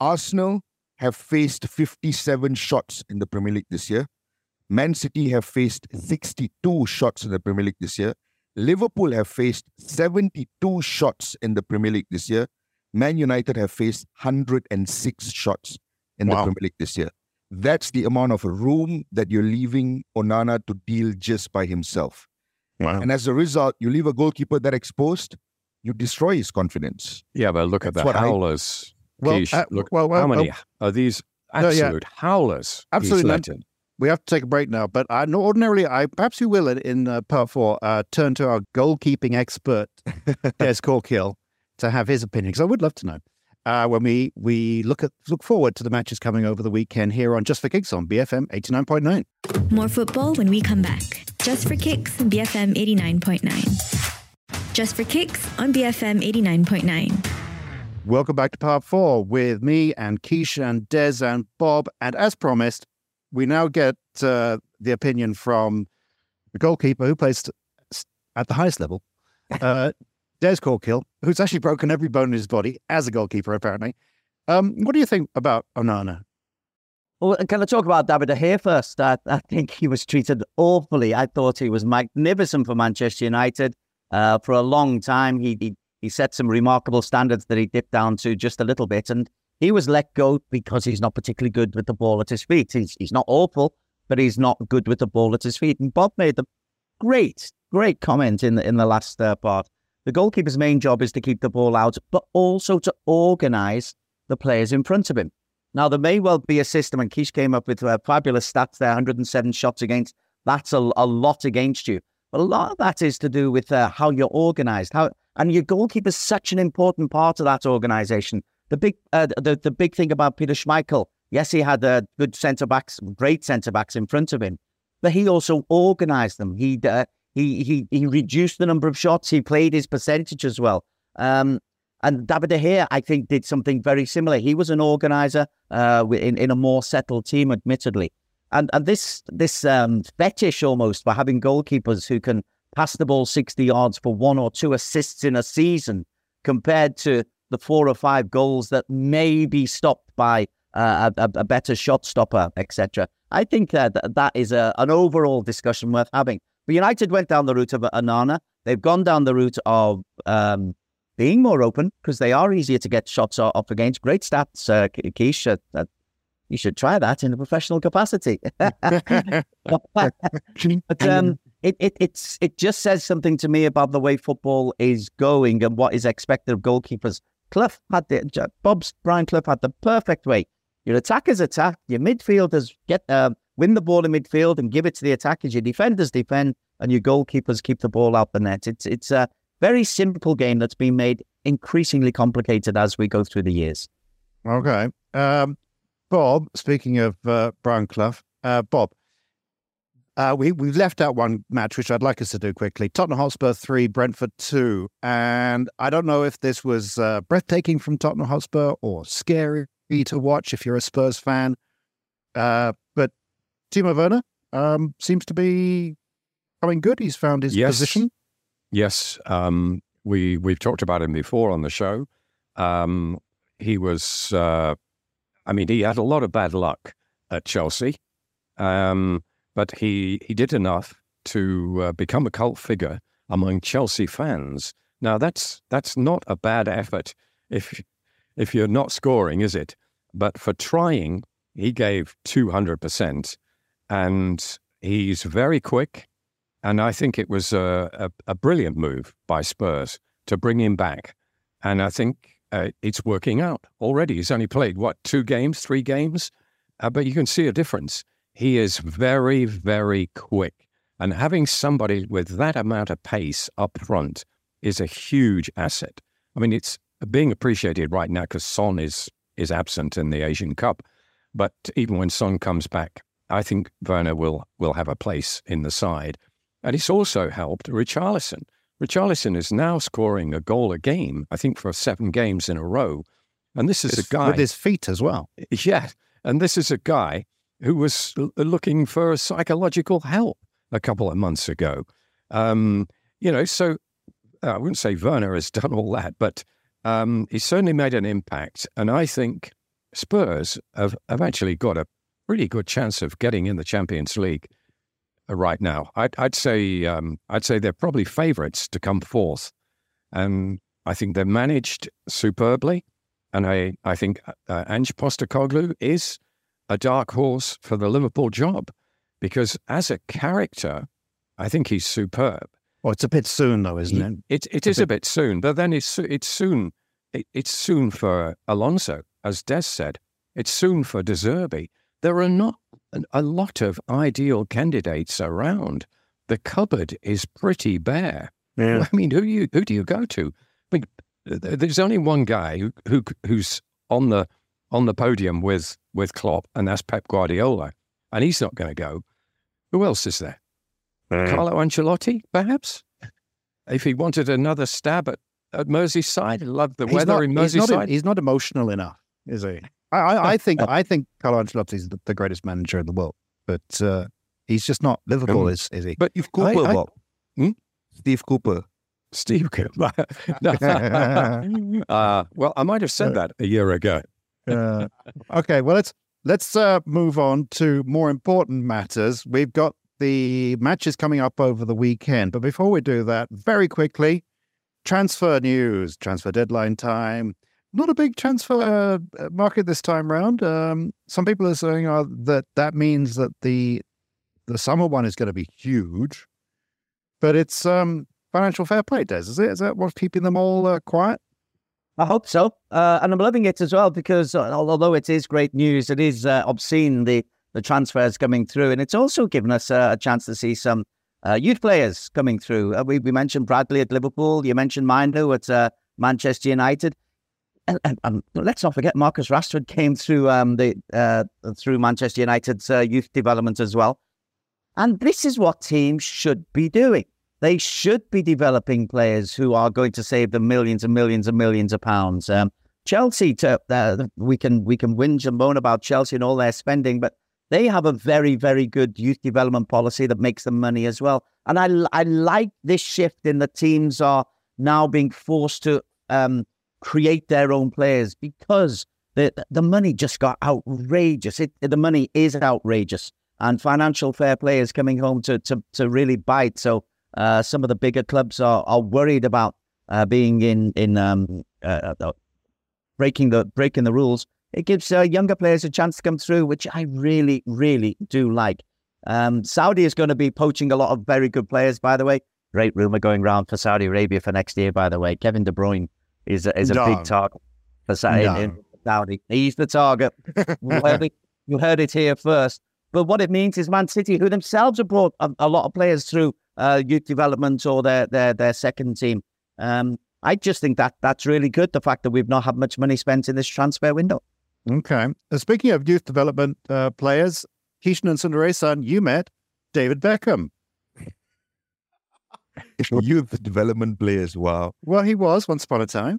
Arsenal have faced fifty-seven shots in the Premier League this year. Man City have faced sixty-two shots in the Premier League this year. Liverpool have faced seventy-two shots in the Premier League this year. Man United have faced one hundred six shots in wow. the Premier League this year. That's the amount of room that you're leaving Onana to deal just by himself. Wow. And as a result, you leave a goalkeeper that exposed, you destroy his confidence. Yeah, but look at That's the howlers. I, well, Kish, uh, look, well, well, how many well, are these absolute no, yeah. howlers? Absolutely. We have to take a break now, but I know ordinarily, I perhaps we will in, in uh, part four, uh, turn to our goalkeeping expert, Des Corkill, to have his opinion, because I would love to know. Uh, when we, we look at look forward to the matches coming over the weekend here on Just For Kicks on B F M eighty-nine point nine. More football when we come back. Just For Kicks, B F M eighty-nine point nine. Just For Kicks on B F M eighty-nine point nine. Welcome back to part four with me and Keisha and Des and Bob. And as promised, we now get uh, the opinion from the goalkeeper who plays at the highest level, uh, Des Corkill, who's actually broken every bone in his body as a goalkeeper, apparently. Um, what do you think about Onana? Well, can I talk about David De Gea first? I, I think he was treated awfully. I thought he was magnificent for Manchester United. Uh, for a long time, he, he he set some remarkable standards that he dipped down to just a little bit. And he was let go because he's not particularly good with the ball at his feet. He's, he's not awful, but he's not good with the ball at his feet. And Bob made the great, great comment in the, in the last uh, part. The goalkeeper's main job is to keep the ball out, but also to organise the players in front of him. Now, there may well be a system, and Kish came up with uh, fabulous stats there, one hundred seven shots against. That's a, a lot against you. But a lot of that is to do with uh, how you're organised. How, and your goalkeeper's such an important part of that organisation. The big uh, the, the big thing about Peter Schmeichel, yes, he had uh, good centre-backs, great centre-backs in front of him, but he also organised them. He... Uh, He, he he reduced the number of shots. He played his percentage as well. Um, and David De Gea, I think, did something very similar. He was an organiser uh, in, in a more settled team, admittedly. And and this this um, fetish almost for having goalkeepers who can pass the ball sixty yards for one or two assists in a season compared to the four or five goals that may be stopped by uh, a, a better shot stopper, et cetera. I think that that is a, an overall discussion worth having. But United went down the route of Onana. They've gone down the route of um, being more open because they are easier to get shots off against. Great stats, uh, Keish. Uh, you should try that in a professional capacity. But um, it, it, it's, it just says something to me about the way football is going and what is expected of goalkeepers. Clough had the, Bob's, Brian Clough had the perfect way. Your attackers attack, your midfielders get... Uh, win the ball in midfield and give it to the attackers. Your defenders defend, and your goalkeepers keep the ball out the net. It's it's uh, very simple game that's been made increasingly complicated as we go through the years. Okay. Um, Bob, speaking of uh, Brian Clough, uh, Bob, uh, we, we've left out one match, which I'd like us to do quickly. Tottenham Hotspur three, Brentford two. And I don't know if this was uh, breathtaking from Tottenham Hotspur or scary to watch if you're a Spurs fan. Uh, but Timo Werner um, seems to be coming good. He's found his yes. position. Yes. Um, we, we've talked about him before on the show. Um, he was, uh, I mean, he had a lot of bad luck at Chelsea, um, but he, he did enough to uh, become a cult figure among Chelsea fans. Now, that's that's not a bad effort if if you're not scoring, is it? But for trying, he gave two hundred percent, and he's very quick. And I think it was a, a, a brilliant move by Spurs to bring him back. And I think uh, it's working out already. He's only played, what, two games, three games? Uh, but you can see a difference. He is very, very quick. And having somebody with that amount of pace up front is a huge asset. I mean, it's being appreciated right now because Son is, is absent in the Asian Cup. But even when Son comes back, I think Werner will, will have a place in the side. And it's also helped Richarlison. Richarlison is now scoring a goal a game, I think, for seven games in a row. And this is it's a guy... with his feet as well. Yeah. And this is a guy who was looking for psychological help a couple of months ago. Um, you know, so I wouldn't say Werner has done all that, but um, he certainly made an impact. And I think Spurs have, have actually got a really good chance of getting in the Champions League right now. I'd, I'd say um, I'd say they're probably favourites to come fourth, and I think they're managed superbly. And I I think uh, Ange Postecoglou is a dark horse for the Liverpool job because as a character, I think he's superb. Well, it's a bit soon though, isn't it? It it, it is a bit... a bit soon, but then it's it's soon it, it's soon for Alonso, as Des said. It's soon for De Zerbi. There are not a lot of ideal candidates around. The cupboard is pretty bare. Yeah. I mean, who you who do you go to? I mean, there's only one guy who, who who's on the on the podium with with Klopp, and that's Pep Guardiola, and he's not going to go. Who else is there? Mm. Carlo Ancelotti, perhaps, if he wanted another stab at at Merseyside. I love the he's weather not, in Merseyside. He's not, he's not emotional enough, is he? I, I think I think Carlo Ancelotti is the greatest manager in the world, but uh, he's just not Liverpool, mm. is, is he? But Steve Cooper, I, I, Bob. Hmm? Steve Cooper. Steve Cooper. uh, well, I might have said that a year ago. uh, okay, well, let's let's uh, move on to more important matters. We've got the matches coming up over the weekend, but before we do that, very quickly, transfer news, transfer deadline time. Not a big transfer uh, market this time round. Um, some people are saying uh, that that means that the the summer one is going to be huge, but it's um, financial fair play, Des, is it? Is that what's keeping them all uh, quiet? I hope so. Uh, and I'm loving it as well because although it is great news, it is uh, obscene, the, the transfers coming through. And it's also given us uh, a chance to see some uh, youth players coming through. Uh, we, we mentioned Bradley at Liverpool. You mentioned Mainoo at uh, Manchester United. And, and, and let's not forget, Marcus Rashford came through um, the uh, through Manchester United's uh, youth development as well. And this is what teams should be doing. They should be developing players who are going to save them millions and millions and millions of pounds. Um, Chelsea, to, uh, we can we can whinge and moan about Chelsea and all their spending, but they have a very, very good youth development policy that makes them money as well. And I, I like this shift in that teams are now being forced to... Um, create their own players because the the money just got outrageous. It, the money is outrageous, and financial fair play is coming home to to, to really bite. So uh, some of the bigger clubs are are worried about uh, being in in um, uh, uh, breaking the breaking the rules. It gives uh, younger players a chance to come through, which I really really do like. Um, Saudi is going to be poaching a lot of very good players, by the way. Great rumor going round for Saudi Arabia for next year, by the way. Kevin De Bruyne is a, is a no. big target for Saudi. No. He's the target. you, heard it, you heard it here first. But what it means is Man City, who themselves have brought a, a lot of players through uh, youth development or their, their, their second team, Um, I just think that that's really good, the fact that we've not had much money spent in this transfer window. Okay. Speaking of youth development uh, players, Kishnan Sundaresan, you met David Beckham. Youth development players, wow. Well, he was once upon a time.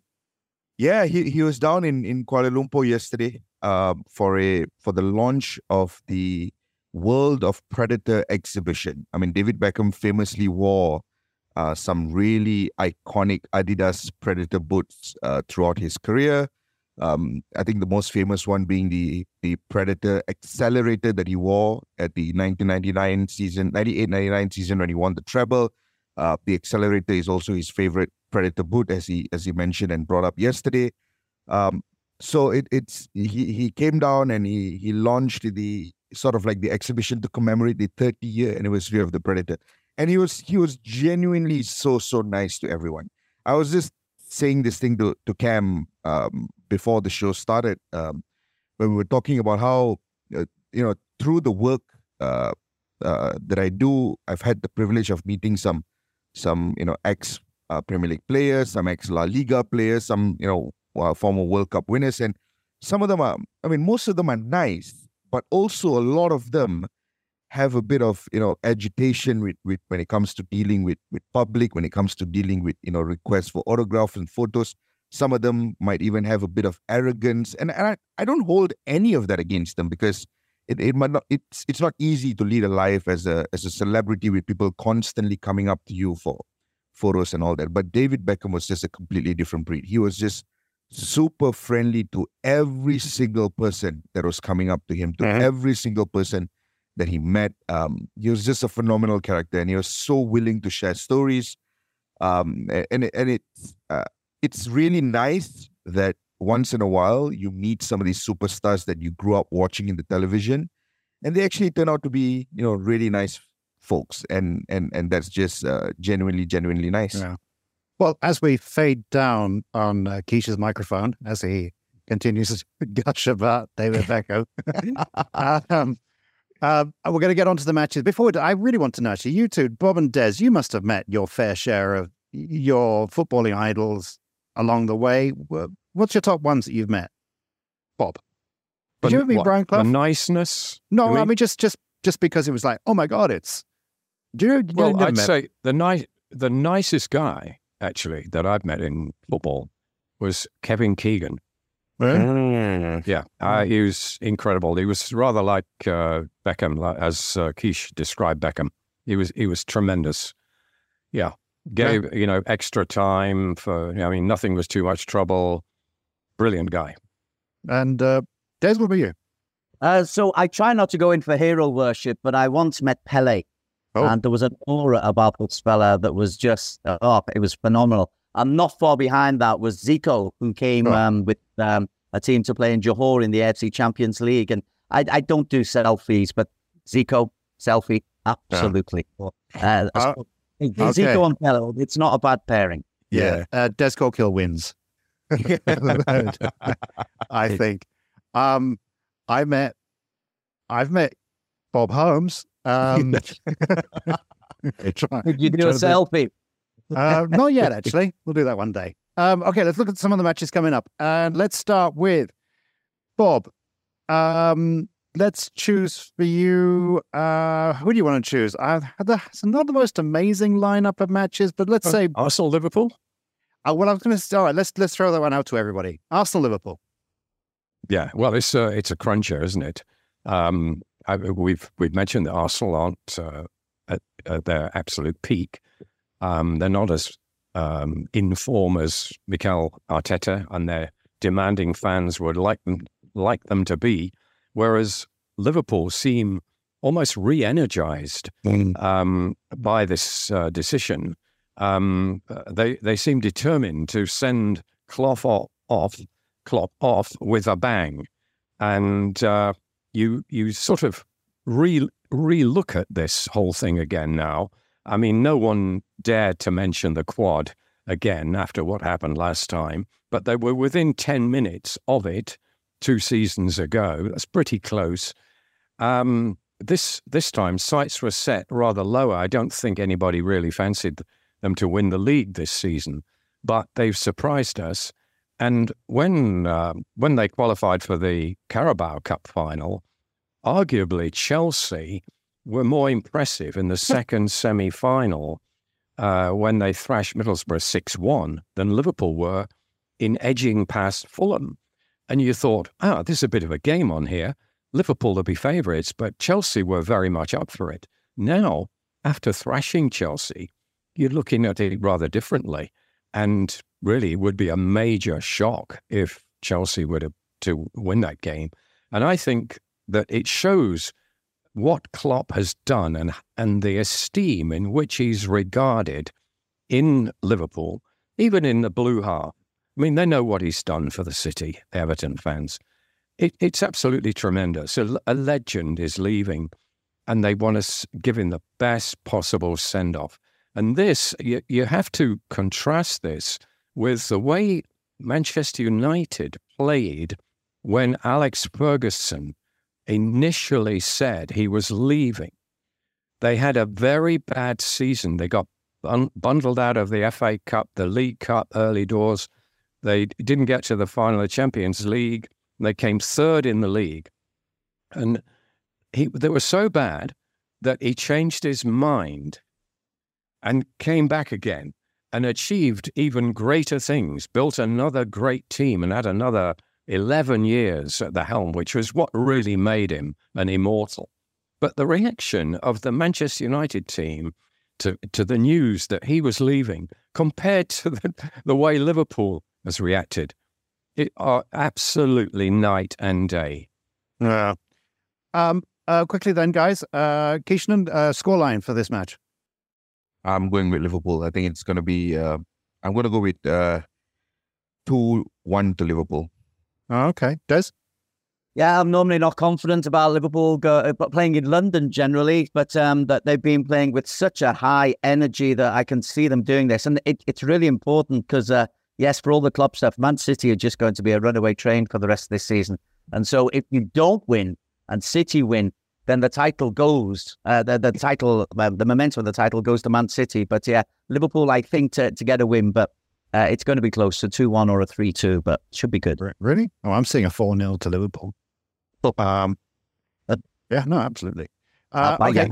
Yeah, he, he was down in, in Kuala Lumpur yesterday um, for a for the launch of the World of Predator exhibition. I mean, David Beckham famously wore uh, some really iconic Adidas Predator boots uh, throughout his career. Um, I think the most famous one being the the Predator Accelerator that he wore at the nineteen ninety-nine season, ninety-eight ninety-nine season when he won the treble. Uh, the Accelerator is also his favorite Predator boot, as he as he mentioned and brought up yesterday. Um, so it it's he he came down and he he launched the sort of like the exhibition to commemorate the thirty year anniversary of the Predator, and he was he was genuinely so so nice to everyone. I was just saying this thing to to Cam um, before the show started um, when we were talking about how uh, you know through the work uh, uh, that I do, I've had the privilege of meeting some. Some, you know, ex uh, Premier League players, some ex La Liga players, some, you know, uh, former World Cup winners. And some of them are, I mean, most of them are nice, but also a lot of them have a bit of, you know, agitation with, with when it comes to dealing with, with public, when it comes to dealing with, you know, requests for autographs and photos. Some of them might even have a bit of arrogance. And, and I, I don't hold any of that against them because It, it might not, it's, it's not easy to lead a life as a as a celebrity with people constantly coming up to you for photos and all that. But David Beckham was just a completely different breed. He was just super friendly to every single person that was coming up to him, to mm-hmm. every single person that he met. Um, he was just a phenomenal character, and he was so willing to share stories. Um, and and it's uh, it's really nice that. Once in a while, you meet some of these superstars that you grew up watching in the television, and they actually turn out to be, you know, really nice folks, and and and that's just uh, genuinely, genuinely nice. Yeah. Well, as we fade down on uh, Keisha's microphone as he continues to gush about David Beckham, um, uh, we're going to get on to the matches. Before we do, I really want to know, actually, you two, Bob and Des, you must have met your fair share of your footballing idols along the way. What's your top ones that you've met, Bob? Did but, you ever meet Brian Clough? The niceness? No, I mean just just just because it was like, oh my God, it's. Do you? Do well, you know I'd met? say the ni the nicest guy actually that I've met in football was Kevin Keegan. Yeah, yeah, uh, he was incredible. He was rather like uh, Beckham, like, as uh, Keish described Beckham. He was he was tremendous. Yeah, gave yeah. you know extra time for. You know, I mean, nothing was too much trouble. Brilliant guy. And uh, Des, what about you? Uh, so I try not to go in for hero worship, but I once met Pele. Oh. And there was an aura about this fella that was just, uh, oh, it was phenomenal. And not far behind that was Zico, who came oh. um, with um, a team to play in Johor in the A F C Champions League. And I, I don't do selfies, but Zico, selfie, absolutely. Yeah. Uh, uh, so, okay. Zico and Pele, it's not a bad pairing. Yeah, yeah. Uh, Des Corkill wins. I think um, I met I've met Bob Holmes. Um, try, Could you do a selfie? Uh, not yet, actually. We'll do that one day. Um, okay, let's look at some of the matches coming up, and let's start with Bob. Um, let's choose for you. Uh, who do you want to choose? Uh, the, it's not the most amazing lineup of matches, but let's oh, say Arsenal, Liverpool. Uh, well, I was going to say, all right, let's, let's throw that one out to everybody. Arsenal, Liverpool. Yeah, well, it's a, it's a cruncher, isn't it? Um, I, we've, we've mentioned that Arsenal aren't uh, at, at their absolute peak. Um, they're not as um, in form as Mikel Arteta and their demanding fans would like them, like them to be, whereas Liverpool seem almost re-energised mm. um, by this uh, decision. Um, they they seem determined to send Klopp off, Klopp off with a bang, and uh, you you sort of re re-look at this whole thing again now. I mean, no one dared to mention the quad again after what happened last time, but they were within ten minutes of it two seasons ago. That's pretty close. Um, this this time, sights were set rather lower. I don't think anybody really fancied them to win the league this season. but they've surprised us. And when uh, when they qualified for the Carabao Cup final, arguably Chelsea were more impressive in the second semi-final uh, when they thrashed Middlesbrough six one than Liverpool were in edging past Fulham. And you thought, ah, this is a bit of a game on here. Liverpool will be favourites, but Chelsea were very much up for it. Now, after thrashing Chelsea, you're looking at it rather differently. And really, it would be a major shock if Chelsea were to, to win that game. And I think that it shows what Klopp has done and, and the esteem in which he's regarded in Liverpool, even in the Blue Heart. I mean, they know what he's done for the city, Everton fans. It, it's absolutely tremendous. A, a legend is leaving, and they want to give him the best possible send-off. And this, you, you have to contrast this with the way Manchester United played when Alex Ferguson initially said he was leaving. They had a very bad season. They got un- bundled out of the F A Cup, the League Cup early doors. They didn't get to the final of the Champions League. They came third in the league. And he, they were so bad that he changed his mind and came back again and achieved even greater things, built another great team and had another eleven years at the helm, which was what really made him an immortal. But the reaction of the Manchester United team to, to the news that he was leaving compared to the, the way Liverpool has reacted, it are absolutely night and day. Yeah. Um, uh, quickly then, guys, uh, Kishnan, uh, scoreline for this match. I'm going with Liverpool. I think it's going to be, uh, I'm going to go with uh, two one to Liverpool. Okay. Des? Yeah, I'm normally not confident about Liverpool go, but playing in London generally, but um, that they've been playing with such a high energy that I can see them doing this. And it, it's really important because, uh, yes, for all the club stuff, Man City are just going to be a runaway train for the rest of this season. And so if you don't win and City win, then the title goes, uh, the, the title, uh, the momentum of the title goes to Man City. But yeah, Liverpool, I think, to, to get a win, but Uh, it's going to be close to two one or a three two, but should be good. Really? Oh, I'm seeing a four nil to Liverpool. Um, uh, yeah, no, absolutely. Uh, okay.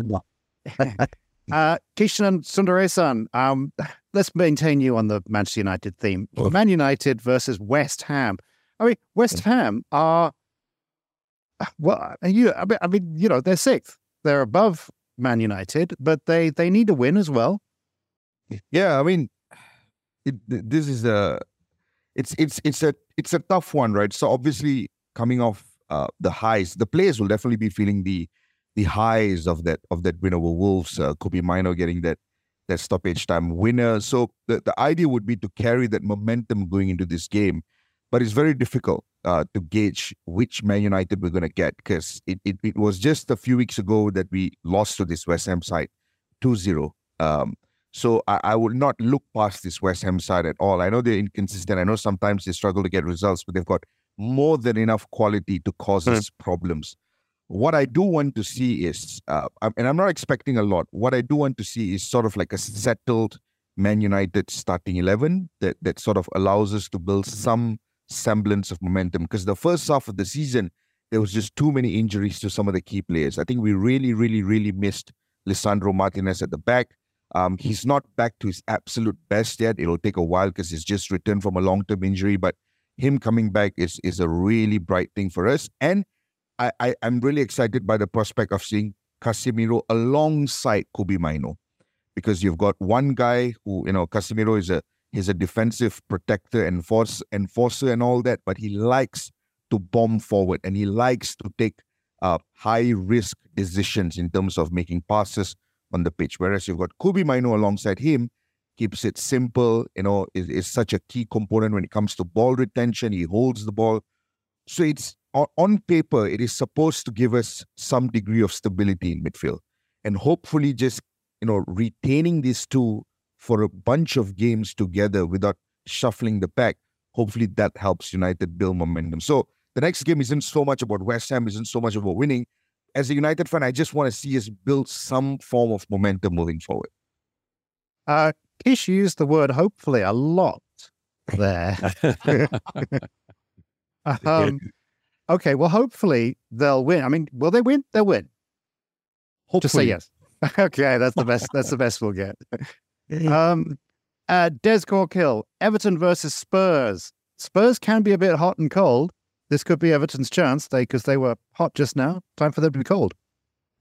uh, Kishnan Sundaresan, um, let's maintain you on the Manchester United theme. Oh. Man United versus West Ham. I mean, West Ham are, well, you, I mean, you know, they're sixth. They're above Man United, but they, they need a win as well. Yeah, I mean, It, this is a, it's it's it's a it's a tough one, right? So obviously, coming off uh, the highs, the players will definitely be feeling the the highs of that of that win over Wolves. Uh, Kobbie Mainoo getting that that stoppage time winner. So the the idea would be to carry that momentum going into this game, but it's very difficult uh, to gauge which Man United we're going to get because it, it it was just a few weeks ago that we lost to this West Ham side two zero. Um, So I, I would not look past this West Ham side at all. I know they're inconsistent. I know sometimes they struggle to get results, but they've got more than enough quality to cause mm. us problems. What I do want to see is, uh, and I'm not expecting a lot, what I do want to see is sort of like a settled Man United starting eleven that, that sort of allows us to build some semblance of momentum. Because the first half of the season, there was just too many injuries to some of the key players. I think we really, really, really missed Lisandro Martinez at the back. Um, he's not back to his absolute best yet. It'll take a while because he's just returned from a long-term injury. But him coming back is is a really bright thing for us. And I, I, I'm really excited by the prospect of seeing Casemiro alongside Kobbie Mainoo, because you've got one guy who, you know, Casemiro is a he's a defensive protector and force enforcer and all that, but he likes to bomb forward and he likes to take uh, high-risk decisions in terms of making passes on the pitch, whereas you've got Kobbie Mainoo alongside him, keeps it simple, you know, is, is such a key component when it comes to ball retention. He holds the ball. So it's, on paper, it is supposed to give us some degree of stability in midfield. And hopefully just, you know, retaining these two for a bunch of games together without shuffling the pack, hopefully that helps United build momentum. So the next game isn't so much about West Ham, isn't so much about winning. As a United fan, I just want to see us build some form of momentum moving forward. Uh, Kish used the word hopefully a lot there. um, okay, well, hopefully they'll win. I mean, will they win? They'll win. Hopefully. Just say yes. Okay, that's the best. That's the best we'll get. Um, uh, Des Corkill, Everton versus Spurs. Spurs can be a bit hot and cold. This could be Everton's chance, they because they were hot just now. Time for them to be cold.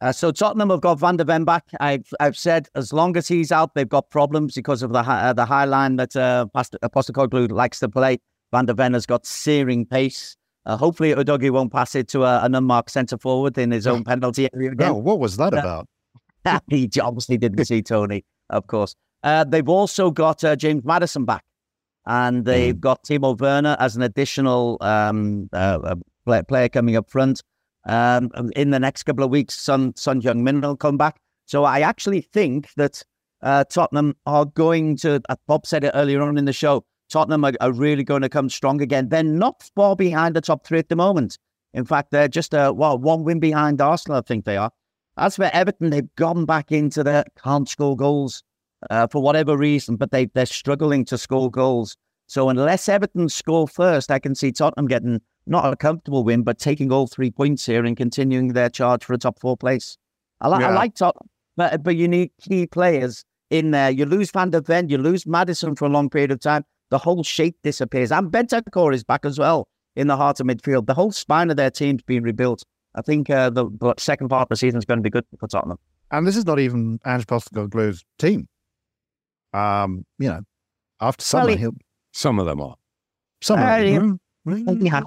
Uh, so Tottenham have got Van der Ven back. I've I've said as long as he's out, they've got problems because of the uh, the high line that uh, Postecoglou likes to play. Van der Ven has got searing pace. Uh, hopefully, Udogie won't pass it to a, an unmarked centre forward in his own penalty area again. No, what was that about? Uh, he obviously didn't see Tony, of course. Uh, they've also got uh, James Maddison back, and they've got Timo Werner as an additional um, uh, play, player coming up front. Um, in the next couple of weeks, Son Son Heung-min will come back. So I actually think that uh, Tottenham are going to, uh, Bob said it earlier on in the show, Tottenham are, are really going to come strong again. They're not far behind the top three at the moment. In fact, they're just uh, well, one win behind Arsenal, I think they are. As for Everton, they've gone back into their can't score goals uh, for whatever reason, but they, they're struggling to score goals. So unless Everton score first, I can see Tottenham getting not a comfortable win, but taking all three points here and continuing their charge for a top four place. I, li yeah. I like Tottenham, but, but you need key players in there. You lose Van der Ven, you lose Maddison for a long period of time. The whole shape disappears. And Bentancur is back as well in the heart of midfield. The whole spine of their team's been rebuilt. I think uh, the second part of the season is going to be good for Tottenham. And this is not even Ange Postecoglou's team. Um, you know, after summer, well, he'll... Some of them are. Some of them uh, mm -hmm. yeah.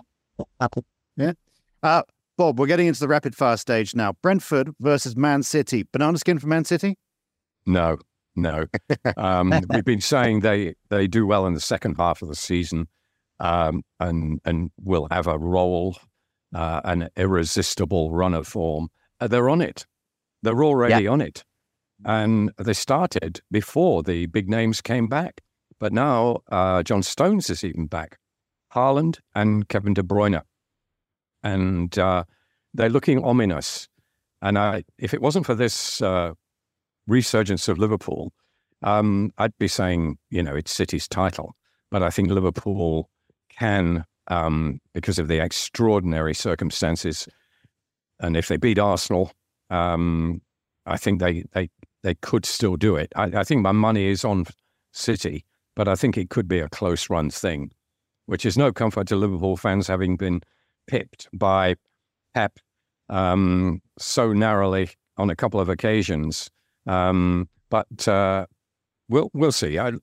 Yeah. Uh, Bob, we're getting into the rapid fire stage now. Brentford versus Man City. Banana skin for Man City? No, no. um, we've been saying they, they do well in the second half of the season um, and, and will have a role, uh, an irresistible run of form. Uh, they're on it. They're already yeah. on it. And they started before the big names came back. But now uh, John Stones is even back. Haaland and Kevin De Bruyne. And uh, they're looking ominous. And I, if it wasn't for this uh, resurgence of Liverpool, um, I'd be saying, you know, it's City's title. But I think Liverpool can, um, because of the extraordinary circumstances, and if they beat Arsenal, um, I think they, they, they could still do it. I, I think my money is on City, but I think it could be a close-run thing, which is no comfort to Liverpool fans, having been pipped by Pep um, so narrowly on a couple of occasions. Um, but uh, we'll we'll see. I,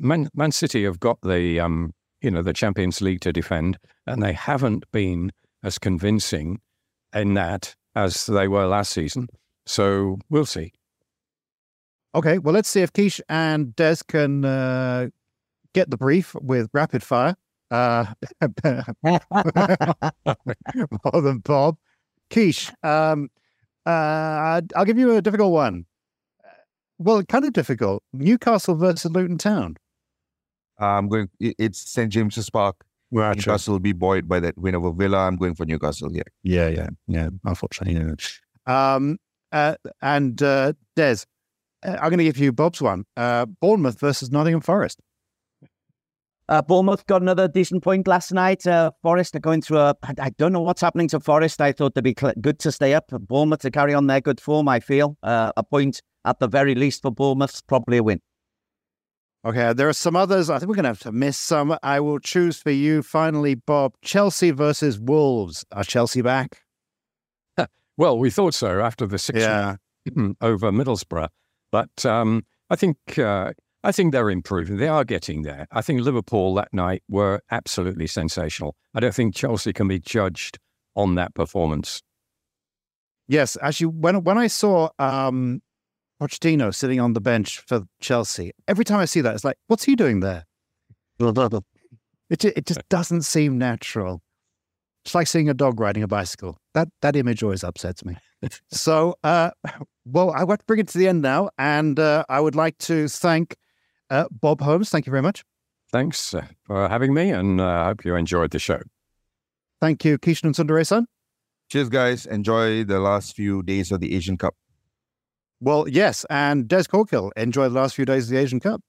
Man, Man City have got the um, you know the Champions League to defend, and they haven't been as convincing in that as they were last season. So we'll see. Okay, well, let's see if Kish and Des can uh, get the brief with rapid fire. Uh, more than Bob. Kish, um, uh, I'll give you a difficult one. Well, kind of difficult. Newcastle versus Luton Town. I'm going. It's Saint James's Park. Well, Newcastle will be buoyed by that win over Villa. I'm going for Newcastle here. Yeah, yeah, yeah. Unfortunately, yeah. Um, uh, and uh, Des, I'm going to give you Bob's one. Uh, Bournemouth versus Nottingham Forest. Uh, Bournemouth got another decent point last night. Uh, Forest are going through a... I, I don't know what's happening to Forest. I thought they'd be good to stay up. Bournemouth to carry on their good form, I feel. Uh, a point at the very least for Bournemouth, probably a win. Okay, there are some others. I think we're going to have to miss some. I will choose for you, finally, Bob. Chelsea versus Wolves. Are Chelsea back? Well, we thought so after the six yeah. over Middlesbrough. But um, I think... Uh, I think they're improving. They are getting there. I think Liverpool that night were absolutely sensational. I don't think Chelsea can be judged on that performance. Yes, actually, when when I saw um, Pochettino sitting on the bench for Chelsea, every time I see that, it's like, what's he doing there? It it just doesn't seem natural. It's like seeing a dog riding a bicycle. That that image always upsets me. So, uh, well, I want to bring it to the end now, and uh, I would like to thank. Uh, Bob Holmes, thank you very much. Thanks uh, for having me, and I uh, hope you enjoyed the show. Thank you, Kishnan Sundaresan. Cheers, guys. Enjoy the last few days of the Asian Cup. Well, yes, and Des Corkill, enjoy the last few days of the Asian Cup.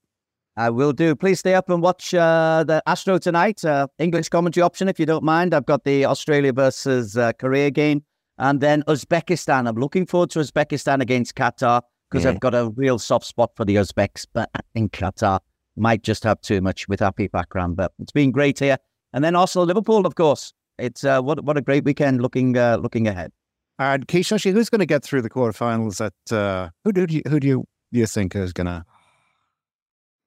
I will do. Please stay up and watch uh, the Astro tonight. Uh, English commentary option, if you don't mind. I've got the Australia versus uh, Korea game. And then Uzbekistan. I'm looking forward to Uzbekistan against Qatar because yeah. I've got a real soft spot for the Uzbeks. But I think Qatar might just have too much with Happy Pakram. But it's been great here. And then Arsenal-Liverpool, of course. It's uh, what what a great weekend looking uh, looking ahead. And Kishnan, who's going to get through the quarterfinals? At uh, who do you who do you, do you think is going to?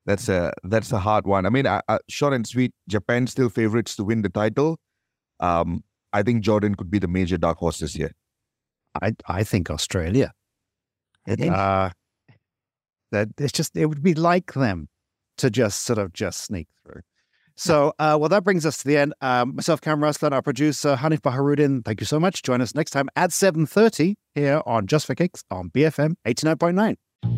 That's a that's a hard one. I mean, I, I, short and sweet. Japan still favourites to win the title. Um, I think Jordan could be the major dark horse this year. I I think Australia. I think. Uh, that it's just it would be like them to just sort of just sneak through. So, uh, well, that brings us to the end. Um, myself, Cam Russell, and our producer, Hanif Baharuddin, thank you so much. Join us next time at seven thirty here on Just For Kicks on B F M eighty-nine point nine. The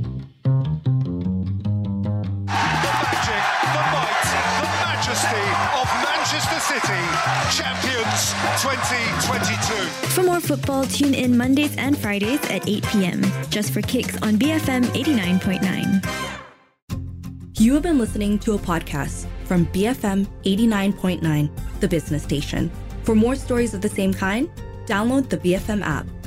magic, the might, the majesty of Manchester City, champions twenty twenty-two. For more football, tune in Mondays and Fridays at eight p.m. Just For Kicks on B F M eighty-nine point nine. You have been listening to a podcast from B F M eighty-nine point nine, the business station. For more stories of the same kind, download the B F M app.